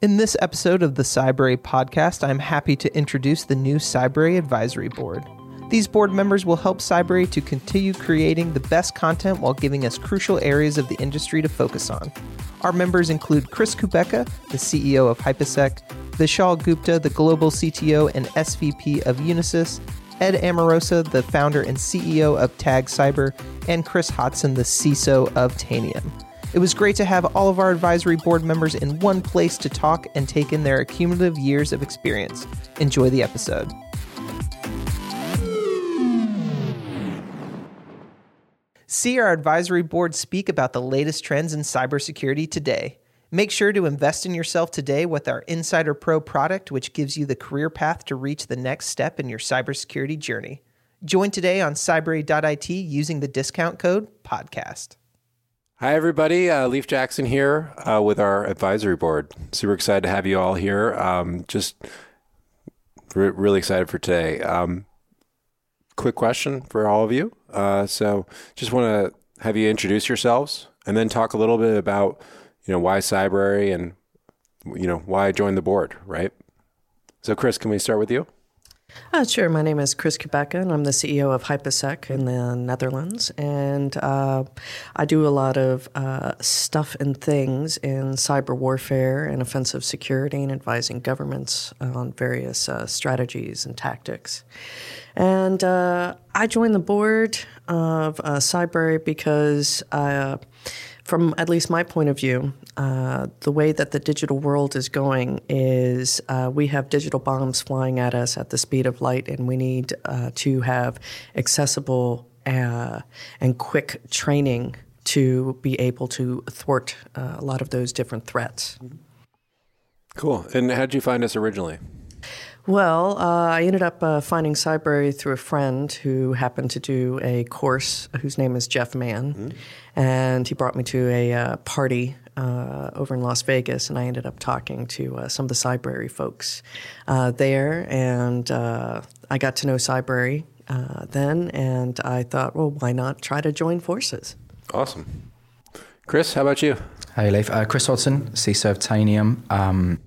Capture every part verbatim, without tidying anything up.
In this episode of the Cybrary podcast, I'm happy to introduce the new Cybrary Advisory Board. These board members will help Cybrary to continue creating the best content while giving us crucial areas of the industry to focus on. Our members include Chris Kubecka, the C E O of HypaSec, Vishal Gupta, the global C T O and S V P of Unisys, Ed Amoroso, the founder and C E O of Tag Cyber, and Chris Hodson, the C I S O of Tanium. It was great to have all of our advisory board members in one place to talk and take in their accumulative years of experience. Enjoy the episode. See our advisory board speak about the latest trends in cybersecurity today. Make sure to invest in yourself today with our Insider Pro product, which gives you the career path to reach the next step in your cybersecurity journey. Join today on cybrary dot I T using the discount code podcast. Hi, everybody. Uh, Leif Jackson here uh, with our advisory board. Super excited to have you all here. Um, just re- really excited for today. Um, quick question for all of you. Uh, so just want to have you introduce yourselves and then talk a little bit about, you know, why Cybrary and, you know, why I joined the board, right? So, Chris, can we start with you? Uh, sure. My name is Chris Kubecka, and I'm the C E O of HypaSec in the Netherlands. And uh, I do a lot of uh, stuff and things in cyber warfare and offensive security and advising governments on various uh, strategies and tactics. And uh, I joined the board of uh, Cybrary because uh, from at least my point of view, uh, the way that the digital world is going is uh, we have digital bombs flying at us at the speed of light, and we need uh, to have accessible uh, and quick training to be able to thwart uh, a lot of those different threats. Cool. And how did you find us originally? Well, uh, I ended up uh, finding Cybrary through a friend who happened to do a course, whose name is Jeff Mann, mm. and he brought me to a uh, party uh, over in Las Vegas, and I ended up talking to uh, some of the Cybrary folks uh, there, and uh, I got to know Cybrary uh, then, and I thought, well, why not try to join forces? Awesome. Chris, how about you? Hey, Leif. Uh, Chris Hodson, C I S O of Tanium. Um,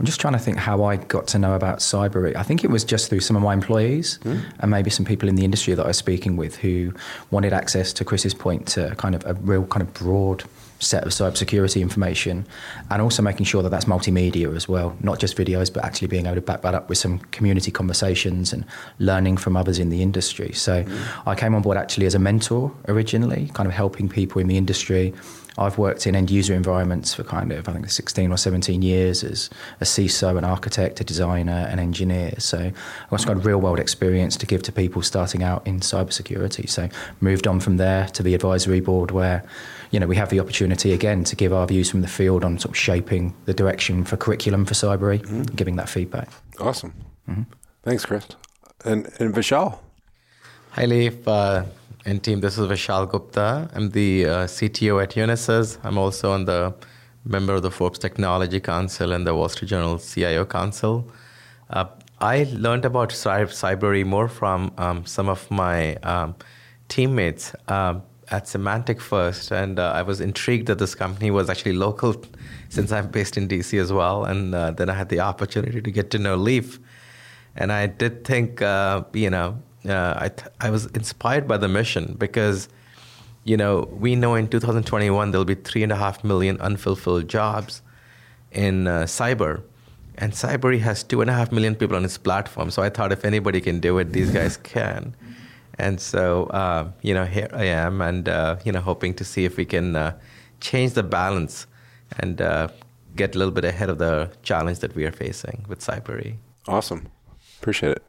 I'm just trying to think how I got to know about Cybrary. I think it was just through some of my employees mm. and maybe some people in the industry that I was speaking with who wanted access, to Chris's point, to kind of a real kind of broad set of cybersecurity information, and also making sure that that's multimedia as well, not just videos, but actually being able to back that up with some community conversations and learning from others in the industry. So mm. I came on board actually as a mentor originally, kind of helping people in the industry. I've worked in end user environments for kind of, I think, sixteen or seventeen years as a C I S O, an architect, a designer, an engineer. So I've also got real world experience to give to people starting out in cybersecurity. So moved on from there to the advisory board where, you know, we have the opportunity again to give our views from the field on sort of shaping the direction for curriculum for Cybrary, mm-hmm. giving that feedback. Awesome. Mm-hmm. Thanks, Chris. And, and Vishal. Hi, Leif. Uh, And team, this is Vishal Gupta. I'm the uh, C T O at Unisys. I'm also on the member of the Forbes Technology Council and the Wall Street Journal C I O Council. Uh, I learned about Cybrary more from um, some of my um, teammates uh, at Symantec first, and uh, I was intrigued that this company was actually local, since I'm based in D C as well. And uh, then I had the opportunity to get to know Leif, and I did think, uh, you know. Uh, I th- I was inspired by the mission because, you know, we know in two thousand twenty-one there'll be three and a half million unfulfilled jobs in uh, cyber, and Cybrary has two and a half million people on its platform. So I thought if anybody can do it, these guys can. And so, uh, you know, here I am, and uh, you know, hoping to see if we can uh, change the balance and uh, get a little bit ahead of the challenge that we are facing with Cybrary. Awesome, appreciate it.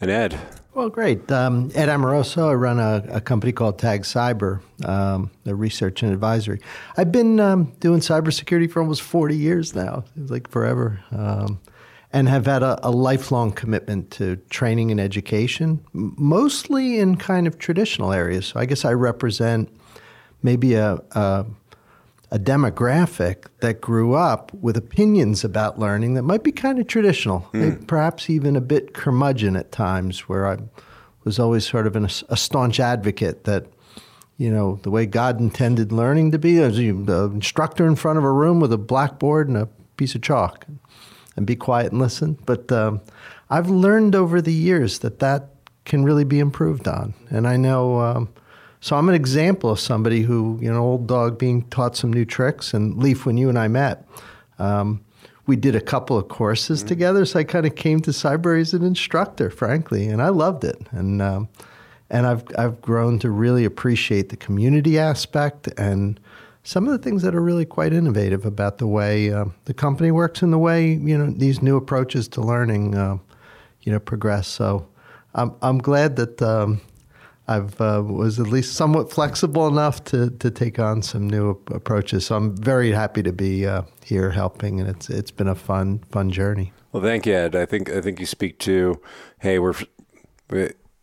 And Ed. Well, great. Um, Ed Amoroso. I run a, a company called Tag Cyber, um, the research and advisory. I've been um, doing cybersecurity for almost forty years now. It's like forever. Um, and have had a, a lifelong commitment to training and education, mostly in kind of traditional areas. So I guess I represent maybe a, a a demographic that grew up with opinions about learning that might be kind of traditional, mm. maybe perhaps even a bit curmudgeon at times, where I was always sort of an, a staunch advocate that, you know, the way God intended learning to be, as you, the instructor in front of a room with a blackboard and a piece of chalk and be quiet and listen. But um, I've learned over the years that that can really be improved on. And I know, um, so I'm an example of somebody who, you know, old dog being taught some new tricks. And Leif, when you and I met, um, we did a couple of courses mm-hmm. together. So I kind of came to Cybrary as an instructor, frankly, and I loved it. And um, and I've I've grown to really appreciate the community aspect and some of the things that are really quite innovative about the way uh, the company works and the way, you know, these new approaches to learning, uh, you know, progress. So I'm I'm glad that um, I've uh, was at least somewhat flexible enough to to take on some new approaches. So I'm very happy to be uh, here helping, and it's it's been a fun fun journey. Well, thank you, Ed. I think I think you speak to, hey, we're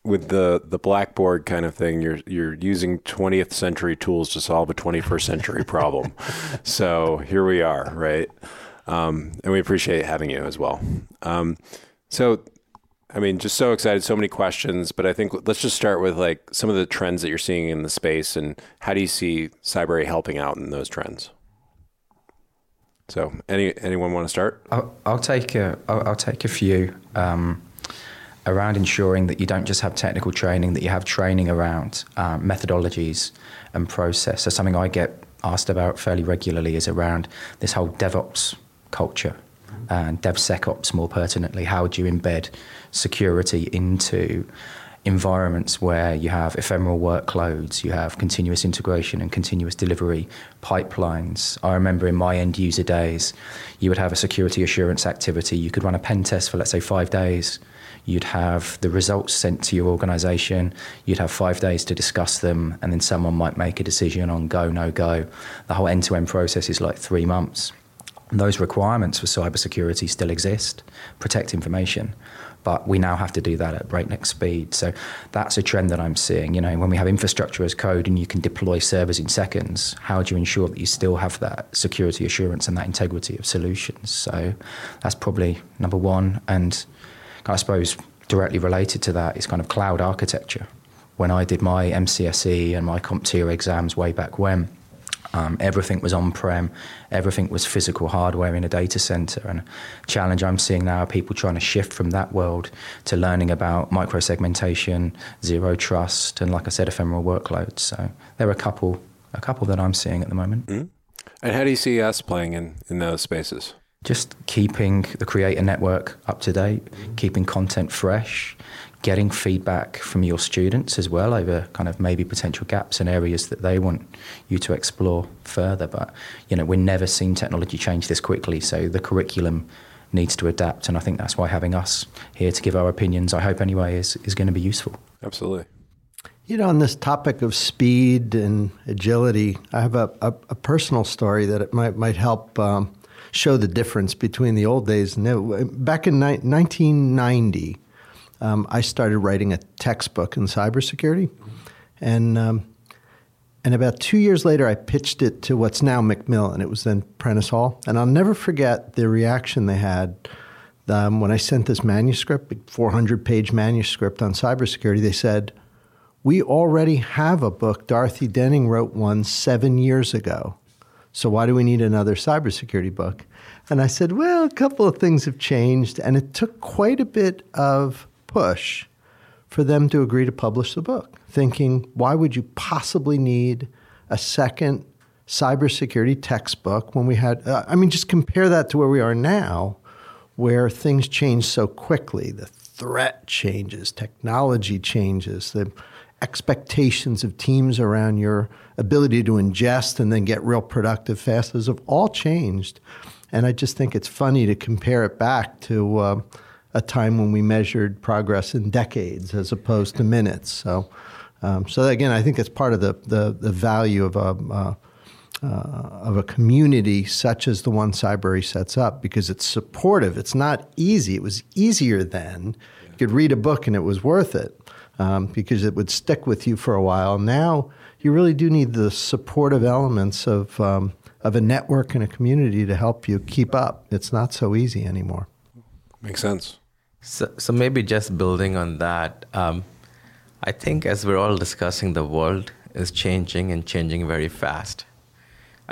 with the the blackboard kind of thing. You're you're using twentieth century tools to solve a twenty-first century problem. So here we are, right? Um, and we appreciate having you as well. Um, so. I mean, just so excited, so many questions, but I think let's just start with like some of the trends that you're seeing in the space and how do you see Cybrary helping out in those trends? So any anyone want to start? I'll, I'll take a, I'll, I'll take a few um, around ensuring that you don't just have technical training, that you have training around uh, methodologies and process. So something I get asked about fairly regularly is around this whole DevOps culture. And DevSecOps more pertinently, how do you embed security into environments where you have ephemeral workloads, you have continuous integration and continuous delivery pipelines? I remember in my end user days, you would have a security assurance activity. You could run a pen test for, let's say, five days. You'd have the results sent to your organization. You'd have five days to discuss them. And then someone might make a decision on go, no go. The whole end-to-end process is like three months. And those requirements for cybersecurity still exist, protect information, but we now have to do that at breakneck speed. So that's a trend that I'm seeing. You know, when we have infrastructure as code and you can deploy servers in seconds, how do you ensure that you still have that security assurance and that integrity of solutions? So that's probably number one. And I suppose directly related to that is kind of cloud architecture. When I did my M C S E and my CompTIA exams way back when, Um, everything was on-prem, everything was physical hardware in a data center. And a challenge I'm seeing now are people trying to shift from that world to learning about micro-segmentation, zero trust, and like I said, ephemeral workloads. So there are a couple a couple that I'm seeing at the moment. Mm-hmm. And how do you see us playing in, in those spaces? Just keeping the creator network up to date, mm-hmm. keeping content fresh, getting feedback from your students as well over kind of maybe potential gaps and areas that they want you to explore further. But, you know, we've never seen technology change this quickly, so the curriculum needs to adapt. And I think that's why having us here to give our opinions, I hope anyway, is, is going to be useful. Absolutely. You know, on this topic of speed and agility, I have a, a, a personal story that it might, might help um, show the difference between the old days and new. Back in ni- nineteen ninety, Um, I started writing a textbook in cybersecurity, and um, and about two years later, I pitched it to what's now Macmillan. It was then Prentice Hall, and I'll never forget the reaction they had um, when I sent this manuscript, four hundred page manuscript on cybersecurity. They said, "We already have a book. Dorothy Denning wrote one seven years ago, so why do we need another cybersecurity book?" And I said, "Well, a couple of things have changed," and it took quite a bit of push for them to agree to publish the book, thinking, why would you possibly need a second cybersecurity textbook when we had, uh, I mean, just compare that to where we are now, where things change so quickly. The threat changes, technology changes, the expectations of teams around your ability to ingest and then get real productive fast, those have all changed. And I just think it's funny to compare it back to uh, a time when we measured progress in decades as opposed to minutes. So, um, so again, I think that's part of the the, the value of a uh, uh, of a community such as the one Cybrary sets up, because it's supportive. It's not easy. It was easier then. You could read a book and it was worth it um, because it would stick with you for a while. Now you really do need the supportive elements of um, of a network and a community to help you keep up. It's not so easy anymore. Makes sense. So, so maybe just building on that, um, I think as we're all discussing, the world is changing and changing very fast.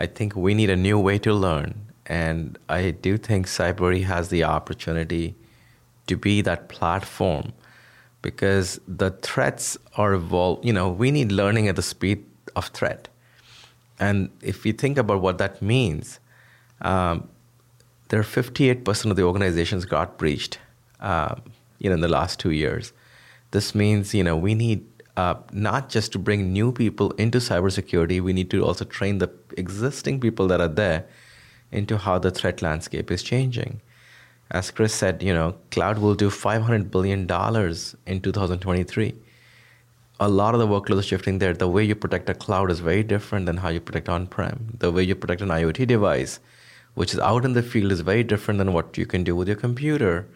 I think we need a new way to learn And I do think Cybrary has the opportunity to be that platform because the threats are evolving. You know, we need learning at the speed of threat. And if you think about what that means, um, there are fifty-eight percent of the organizations got breached, uh, you know, in the last two years. This means, you know, we need uh, not just to bring new people into cybersecurity, we need to also train the existing people that are there into how the threat landscape is changing. As Chris said, you know, cloud will do five hundred billion dollars in two thousand twenty-three. A lot of the workloads are shifting there. The way you protect a cloud is very different than how you protect on-prem. The way you protect an IoT device, which is out in the field, is very different than what you can do with your computer.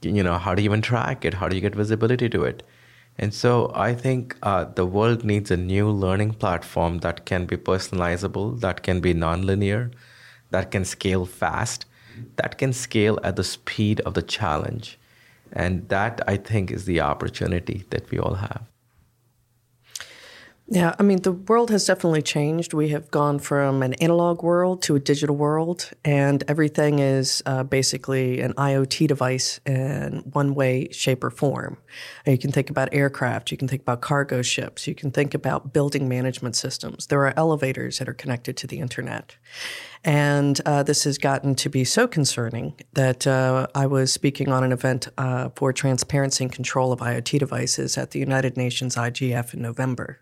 You know, how do you even track it? How do you get visibility to it? And so I think uh, the world needs a new learning platform that can be personalizable, that can be nonlinear, that can scale fast, that can scale at the speed of the challenge. And that, I think, is the opportunity that we all have. Yeah, I mean, the world has definitely changed. We have gone from an analog world to a digital world, and everything is uh, basically an IoT device in one way, shape, or form. And you can think about aircraft. You can think about cargo ships. You can think about building management systems. There are elevators that are connected to the internet. And uh, this has gotten to be so concerning that uh, I was speaking on an event uh, for transparency and control of IoT devices at the United Nations I G F in November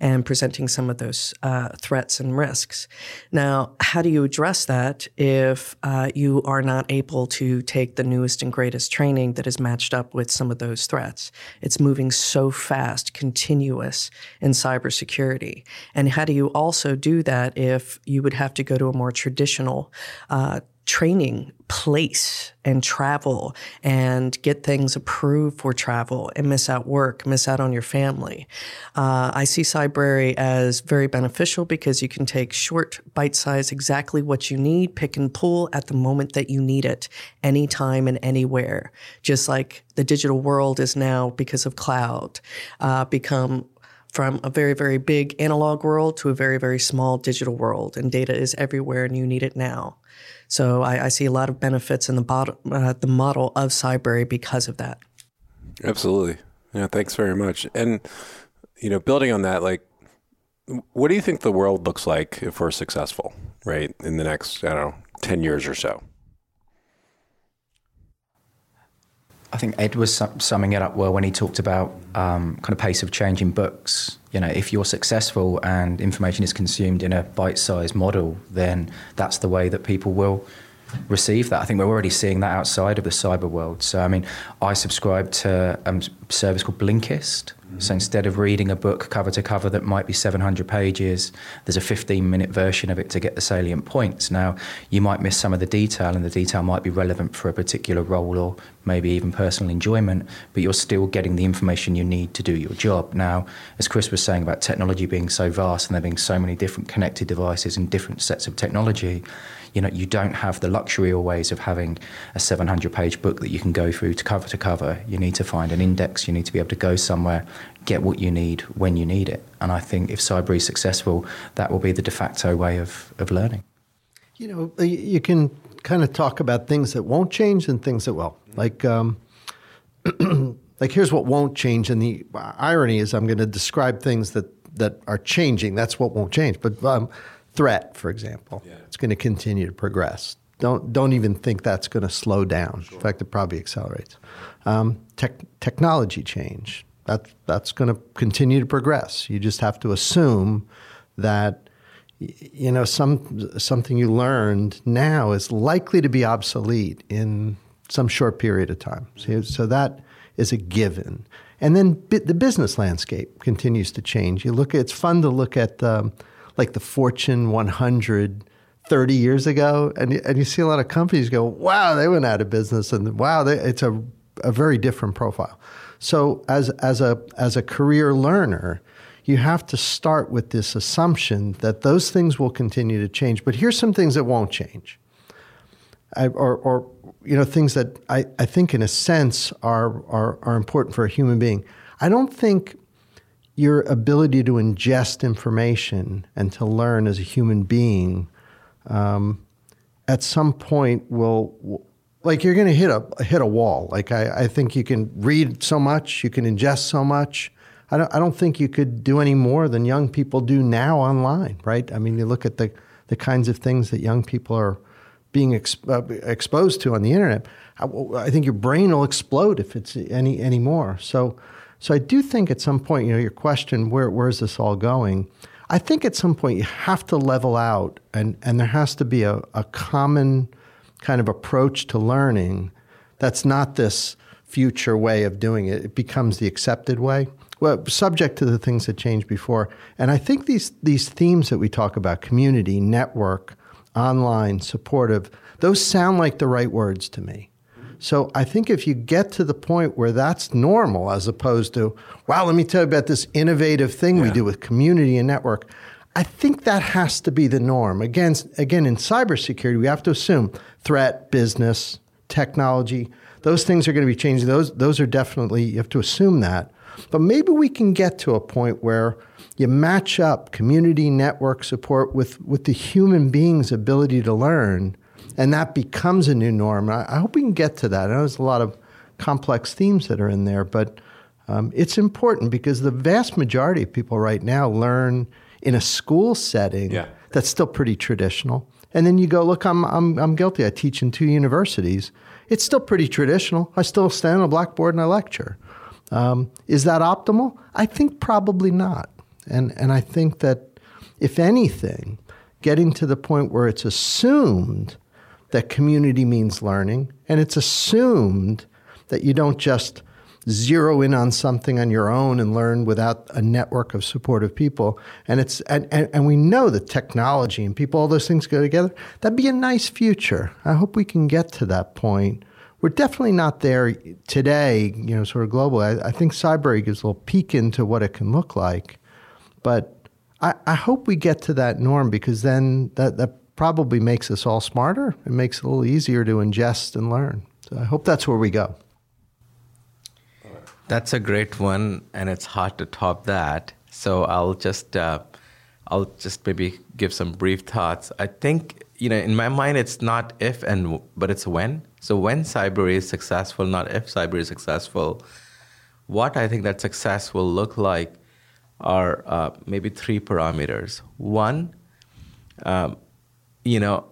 and presenting some of those uh, threats and risks. Now, how do you address that if uh, you are not able to take the newest and greatest training that is matched up with some of those threats? It's moving so fast, continuous in cybersecurity. And how do you also do that if you would have to go to a more traditional uh, training place and travel and get things approved for travel and miss out work, miss out on your family? Uh, I see Cybrary as very beneficial because you can take short bite size, exactly what you need, pick and pull at the moment that you need it, anytime and anywhere. Just like the digital world is now, because of cloud, uh, become from a very, very big analog world to a very, very small digital world. And data is everywhere and you need it now. So I, I see a lot of benefits in the bottom, uh, the model of Cybrary because of that. Absolutely. Yeah, thanks very much. And, you know, building on that, like, what do you think the world looks like if we're successful, right, in the next, I don't know, ten years or so? I think Ed was summing it up well when he talked about um, kind of pace of change in books. You know, if you're successful and information is consumed in a bite-sized model, then that's the way that people will receive that. I think we're already seeing that outside of the cyber world. So, I mean, I subscribe to a service called Blinkist. Mm-hmm. So instead of reading a book cover to cover that might be seven hundred pages, there's a fifteen-minute version of it to get the salient points. Now, you might miss some of the detail, and the detail might be relevant for a particular role or maybe even personal enjoyment, but you're still getting the information you need to do your job. Now, as Chris was saying about technology being so vast and there being so many different connected devices and different sets of technology, you know, you don't have the luxury always of having a seven hundred page book that you can go through to cover to cover. You need to find an index. You need to be able to go somewhere, get what you need when you need it. And I think if Cybrary is successful, that will be the de facto way of, of learning. You know, you can kind of talk about things that won't change and things that will. Like, um, like here's what won't change. And the irony is I'm going to describe things that, that are changing. That's what won't change. But um, threat, for example, yeah. It's going to continue to progress. Don't don't even think that's going to slow down. Sure. In fact, it probably accelerates. Um, tech, technology change, that, that's going to continue to progress. You just have to assume that you know some something you learned now is likely to be obsolete in some short period of time. So, so that is a given. And then bi- the business landscape continues to change. You look. It's fun to look at um, like the Fortune one hundred thirty years ago, and and you see a lot of companies go, wow, they went out of business, and wow, they, it's a a very different profile. So as as a as a career learner, you have to start with this assumption that those things will continue to change. But here's some things that won't change, I, or or you know things that I, I think in a sense are are are important for a human being. I don't think your ability to ingest information and to learn as a human being Um, at some point will, like, you're going to hit a hit a wall. Like, I, I think you can read so much, you can ingest so much. I don't I don't think you could do any more than young people do now online, right? I mean, you look at the the kinds of things that young people are being ex, uh, exposed to on the internet. I, I think your brain will explode if it's any any more. So, so I do think at some point, you know, your question, where where's this all going? I think at some point you have to level out, and, and there has to be a, a common kind of approach to learning that's not this future way of doing it. It becomes the accepted way, well, subject to the things that changed before. And I think these these themes that we talk about, community, network, online, supportive, those sound like the right words to me. So I think if you get to the point where that's normal, as opposed to, wow, let me tell you about this innovative thing yeah. we do with community and network, I think that has to be the norm. Again, again, in cybersecurity, we have to assume threat, business, technology, those things are going to be changing. Those, those are definitely, you have to assume that. But maybe we can get to a point where you match up community, network, support with, with the human being's ability to learn, and that becomes a new norm. I, I hope we can get to that. I know there's a lot of complex themes that are in there, but um, it's important because the vast majority of people right now learn in a school setting yeah. that's still pretty traditional. And then you go, look, I'm I'm I'm guilty. I teach in two universities. It's still pretty traditional. I still stand on a blackboard and I lecture. Um, is that optimal? I think probably not. And and I think that if anything, getting to the point where it's assumed that community means learning, and it's assumed that you don't just zero in on something on your own and learn without a network of supportive people. And it's and, and, and we know that technology and people, all those things go together. That'd be a nice future. I hope we can get to that point. We're definitely not there today, you know, sort of globally. I, I think Cybrary gives a little peek into what it can look like. But I, I hope we get to that norm, because then that that. probably makes us all smarter. It makes it a little easier to ingest and learn. So I hope that's where we go. That's a great one, and it's hard to top that. So I'll just, uh, I'll just maybe give some brief thoughts. I think, you know, in my mind, it's not if and but it's when. So when Cybrary is successful, not if Cybrary is successful. What I think that success will look like are uh, maybe three parameters. One. Um, You know,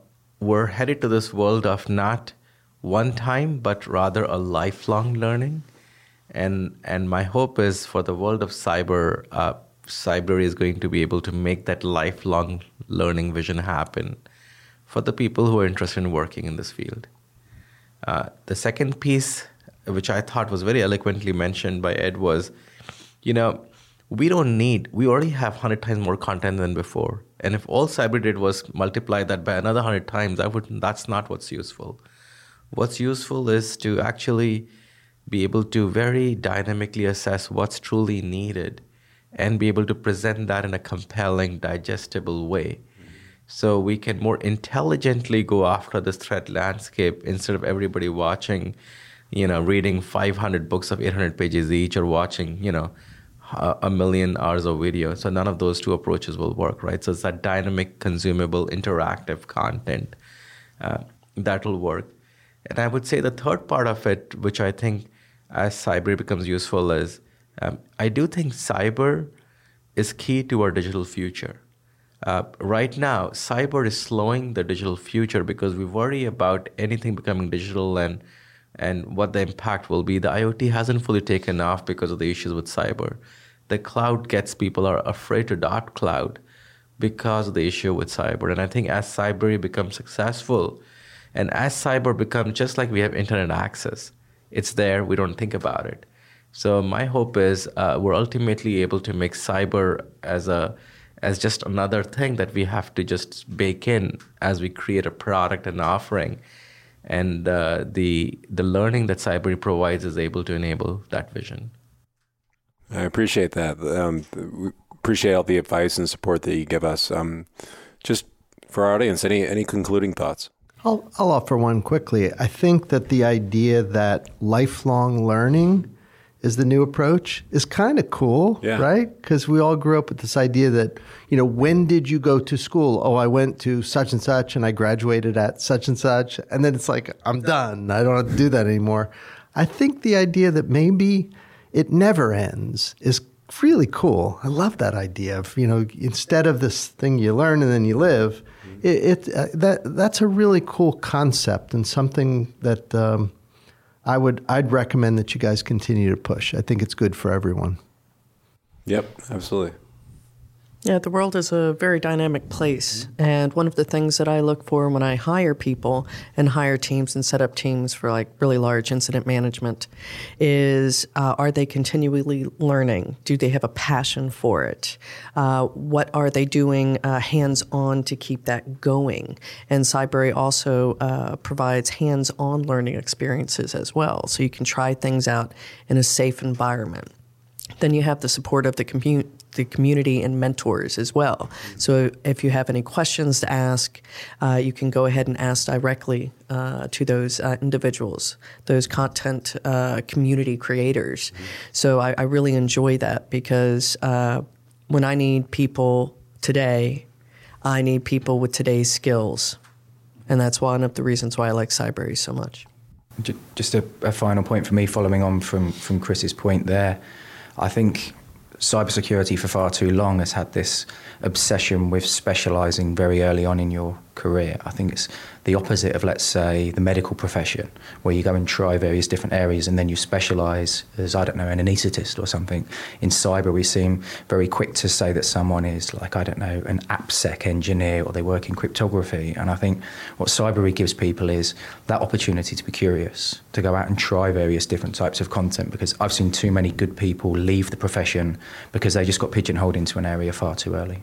we're headed to this world of not one time, but rather a lifelong learning. And and my hope is for the world of cyber, uh, Cybrary is going to be able to make that lifelong learning vision happen for the people who are interested in working in this field. Uh, the second piece, which I thought was very eloquently mentioned by Ed, was, you know, we don't need, we already have one hundred times more content than before. And if all cyber did was multiply that by another one hundred times, I would, that's not what's useful. What's useful is to actually be able to very dynamically assess what's truly needed and be able to present that in a compelling, digestible way. So we can more intelligently go after this threat landscape instead of everybody watching, you know, reading five hundred books of eight hundred pages each, or watching, you know, a million hours of video. So none of those two approaches will work, right? So it's that dynamic, consumable, interactive content uh, that will work. And I would say the third part of it, which I think as cyber becomes useful, is um, I do think cyber is key to our digital future. Uh, right now, cyber is slowing the digital future because we worry about anything becoming digital and and what the impact will be. The IoT hasn't fully taken off because of the issues with cyber. The cloud gets people are afraid to adopt cloud because of the issue with cyber. And I think as Cybrary becomes successful, and as cyber becomes, just like we have internet access, it's there, we don't think about it. So my hope is uh, we're ultimately able to make cyber as a as just another thing that we have to just bake in as we create a product and offering. And uh, the the learning that Cybrary provides is able to enable that vision. I appreciate that. Um, we appreciate all the advice and support that you give us. Um, just for our audience, any any concluding thoughts? I'll I'll offer one quickly. I think that the idea that lifelong learning is the new approach is kind of cool, yeah. right? Because we all grew up with this idea that, you know, when did you go to school? Oh, I went to such and such and I graduated at such and such. And then it's like, I'm done. I don't have to do that anymore. I think the idea that maybe it never ends is really cool. I love that idea of, you know, instead of this thing you learn and then you live, mm-hmm. it, it uh, that that's a really cool concept and something that um, I would I'd recommend that you guys continue to push. I think it's good for everyone. Yep, absolutely. Yeah, the world is a very dynamic place, and one of the things that I look for when I hire people and hire teams and set up teams for like really large incident management is uh, are they continually learning? Do they have a passion for it? Uh, what are they doing uh, hands-on to keep that going? And Cybrary also uh, provides hands-on learning experiences as well, so you can try things out in a safe environment. Then you have the support of the community. the community and mentors as well. So if you have any questions to ask, uh, you can go ahead and ask directly uh, to those uh, individuals, those content uh, community creators. Mm-hmm. So I, I really enjoy that because uh, when I need people today, I need people with today's skills. And that's one of the reasons why I like Cybrary so much. Just a, a final point for me, following on from, from Chris's point there. I think cybersecurity for far too long has had this obsession with specialising very early on in your career. I think it's the opposite of, let's say, the medical profession, where you go and try various different areas and then you specialise as, I don't know, an anaesthetist or something. In cyber, we seem very quick to say that someone is, like, I don't know, an AppSec engineer or they work in cryptography. And I think what Cybrary gives people is that opportunity to be curious, to go out and try various different types of content, because I've seen too many good people leave the profession because they just got pigeonholed into an area far too early.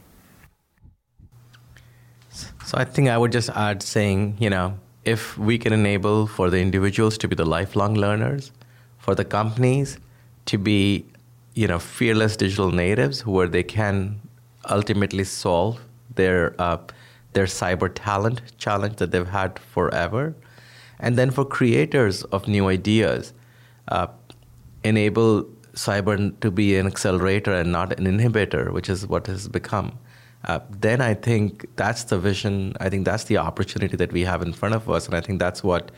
So I think I would just add saying, you know, if we can enable for the individuals to be the lifelong learners, for the companies to be, you know, fearless digital natives where they can ultimately solve their uh, their cyber talent challenge that they've had forever. And then for creators of new ideas, uh, enable cyber to be an accelerator and not an inhibitor, which is what it has become. Uh, then I think that's the vision. I think that's the opportunity that we have in front of us. And I think that's what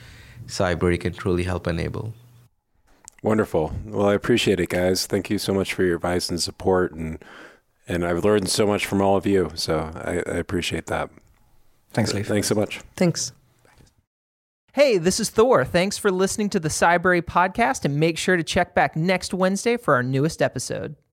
Cybrary can truly help enable. Wonderful. Well, I appreciate it, guys. Thank you so much for your advice and support. And and I've learned so much from all of you. So I, I appreciate that. Thanks, Leif. Thanks so much. Thanks. Hey, this is Thor. Thanks for listening to the Cybrary podcast. And make sure to check back next Wednesday for our newest episode.